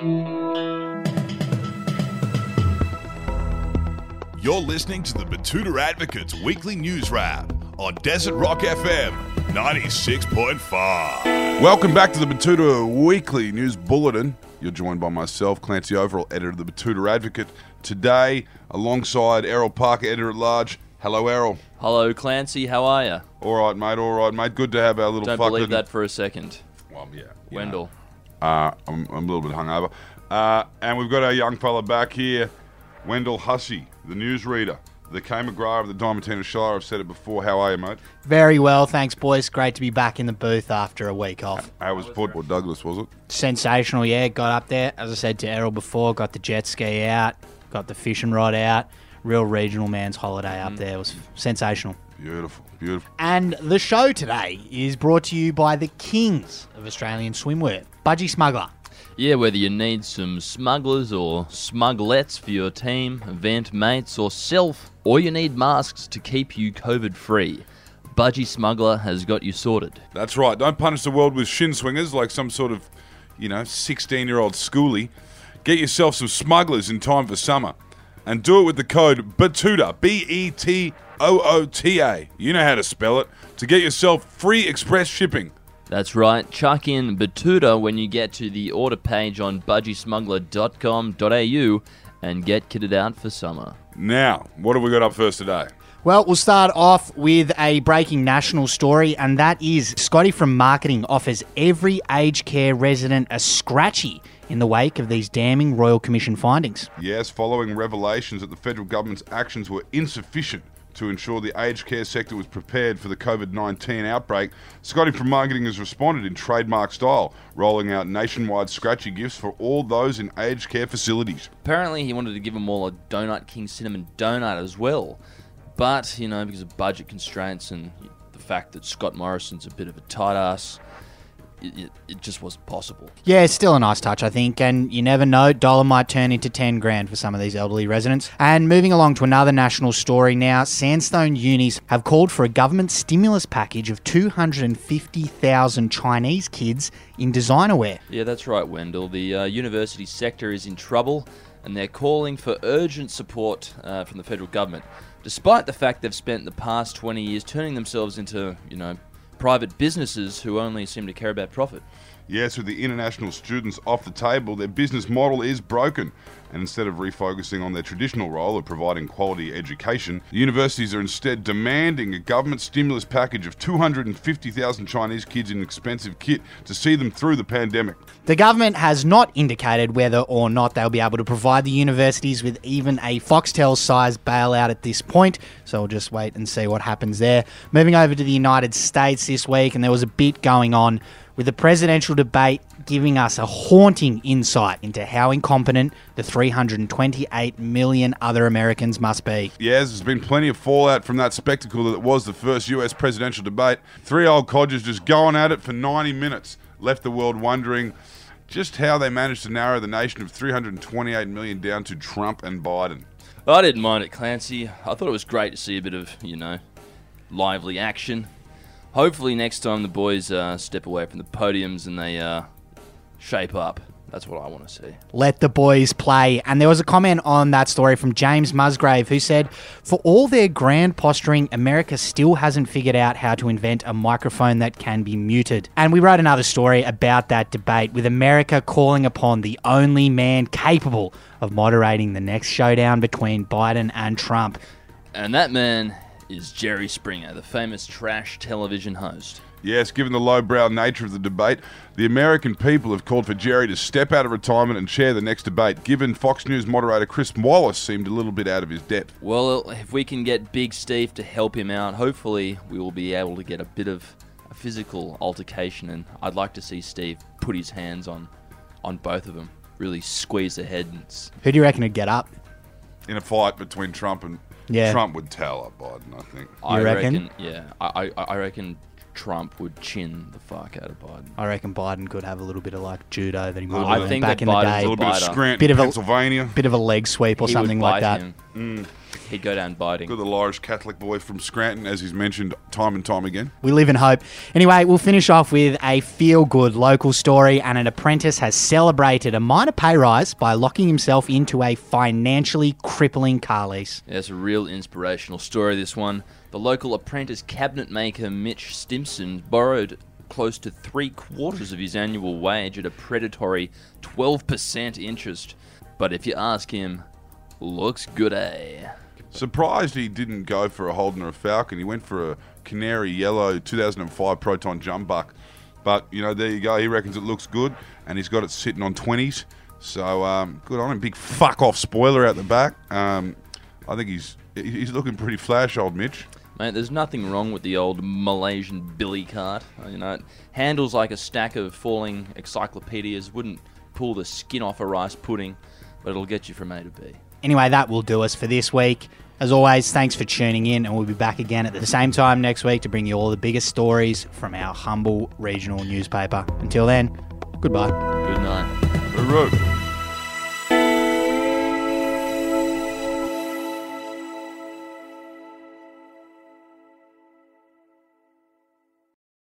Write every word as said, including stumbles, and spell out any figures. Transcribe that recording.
You're listening to the Betoota Advocates Weekly News Wrap on Desert Rock F M ninety-six point five. Welcome back to the Betoota Weekly News Bulletin. You're joined by myself, Clancy Overell, editor of the Betoota Advocate. Today, alongside Errol Parker, editor-at-large. Hello, Errol. Hello, Clancy. How are you? All right, mate. All right, mate. Good to have our little fucker. Don't fucking... believe that for a second. Well, yeah. Wendell. Know, uh, I'm, I'm a little bit hungover. Uh, and we've got our young fella back here, Wendell Hussey, the newsreader, the Kay McGrath of the Diamantina Shire. I've said it before. How are you, mate? Very well, thanks, boys. Great to be back in the booth after a week off. How was Port Douglas, was it? Sensational, yeah. Got up there, as I said to Errol before, got the jet ski out, got the fishing rod out. Real regional man's holiday up there. It was sensational. Beautiful, beautiful. And the show today is brought to you by the kings of Australian swimwear, Budgie Smuggler. Yeah, whether you need some smugglers or smuglets for your team, event mates or self, or you need masks to keep you COVID-free, Budgie Smuggler has got you sorted. That's right. Don't punish the world with shin swingers like some sort of, you know, sixteen-year-old schoolie. Get yourself some smugglers in time for summer. And do it with the code BETOOTA, B E T O O T A. You know how to spell it. To get yourself free express shipping. That's right. Chuck in BETOOTA when you get to the order page on budgie smuggler dot com dot a u and get kitted out for summer. Now, what have we got up first today? Well, we'll start off with a breaking national story, and that is Scotty from Marketing offers every aged care resident a scratchy in the wake of these damning Royal Commission findings. Yes, following revelations that the federal government's actions were insufficient to ensure the aged care sector was prepared for the COVID nineteen outbreak, Scotty from Marketing has responded in trademark style, rolling out nationwide scratchy gifts for all those in aged care facilities. Apparently he wanted to give them all a Donut King cinnamon donut as well, but, you know, because of budget constraints and the fact that Scott Morrison's a bit of a tight ass, It, it, it just wasn't possible. Yeah, it's still a nice touch, I think, and you never know, dollar might turn into ten grand for some of these elderly residents. And moving along to another national story now, Sandstone Unis have called for a government stimulus package of two hundred fifty thousand Chinese kids in designer wear. Yeah, that's right, Wendell. The uh, university sector is in trouble, and they're calling for urgent support uh, from the federal government, despite the fact they've spent the past twenty years turning themselves into, you know, private businesses who only seem to care about profit. Yes, with the international students off the table, their business model is broken. And instead of refocusing on their traditional role of providing quality education, the universities are instead demanding a government stimulus package of two hundred fifty thousand Chinese kids in an expensive kit to see them through the pandemic. The government has not indicated whether or not they'll be able to provide the universities with even a Foxtel-sized bailout at this point, so we'll just wait and see what happens there. Moving over to the United States this week, and there was a bit going on with the presidential debate giving us a haunting insight into how incompetent the three hundred twenty-eight million other Americans must be. Yes, there's been plenty of fallout from that spectacle that was the first U S presidential debate. Three old codgers just going at it for ninety minutes left the world wondering just how they managed to narrow the nation of three hundred twenty-eight million down to Trump and Biden. I didn't mind it, Clancy. I thought it was great to see a bit of, you know, lively action. Hopefully next time the boys uh, step away from the podiums and they uh, shape up. That's what I want to see. Let the boys play. And there was a comment on that story from James Musgrave, who said, "For all their grand posturing, America still hasn't figured out how to invent a microphone that can be muted." And we wrote another story about that debate, with America calling upon the only man capable of moderating the next showdown between Biden and Trump. And that man is Jerry Springer, the famous trash television host. Yes, given the lowbrow nature of the debate, the American people have called for Jerry to step out of retirement and chair the next debate, given Fox News moderator Chris Wallace seemed a little bit out of his depth. Well, if we can get Big Steve to help him out, hopefully we will be able to get a bit of a physical altercation, and I'd like to see Steve put his hands on, on both of them, really squeeze their heads. Who do you reckon would get up? In a fight between Trump and... Yeah. Trump would towel up Biden, I think. You I reckon? reckon yeah, I, I I reckon Trump would chin the fuck out of Biden. I reckon Biden could have a little bit of like judo that he might have back that in Biden's the day. A little bit of Scranton, bit of a, Pennsylvania. Bit of a leg sweep or he something like that. Mm. he'd go down biting. Good, a large Catholic boy from Scranton, as he's mentioned time and time again. We live in hope. Anyway, we'll finish off with a feel-good local story, and an apprentice has celebrated a minor pay rise by locking himself into a financially crippling car lease. Yeah, it's a real inspirational story, this one. The local apprentice cabinet maker Mitch Stimson borrowed close to three quarters of his annual wage at a predatory twelve percent interest. But if you ask him, looks good, eh? Surprised he didn't go for a Holden or a Falcon. He went for a canary yellow two thousand five Proton Jumbuck. But, you know, there you go. He reckons it looks good, and he's got it sitting on twenties. So, um, good on him. Big fuck-off spoiler out the back. Um, I think he's he's looking pretty flash, old Mitch. Mate, there's nothing wrong with the old Malaysian billy cart. You know, it handles like a stack of falling encyclopedias. Wouldn't pull the skin off a rice pudding, but it'll get you from A to B. Anyway, that will do us for this week. As always, thanks for tuning in, and we'll be back again at the same time next week to bring you all the biggest stories from our humble regional newspaper. Until then, goodbye. Good night. Good road.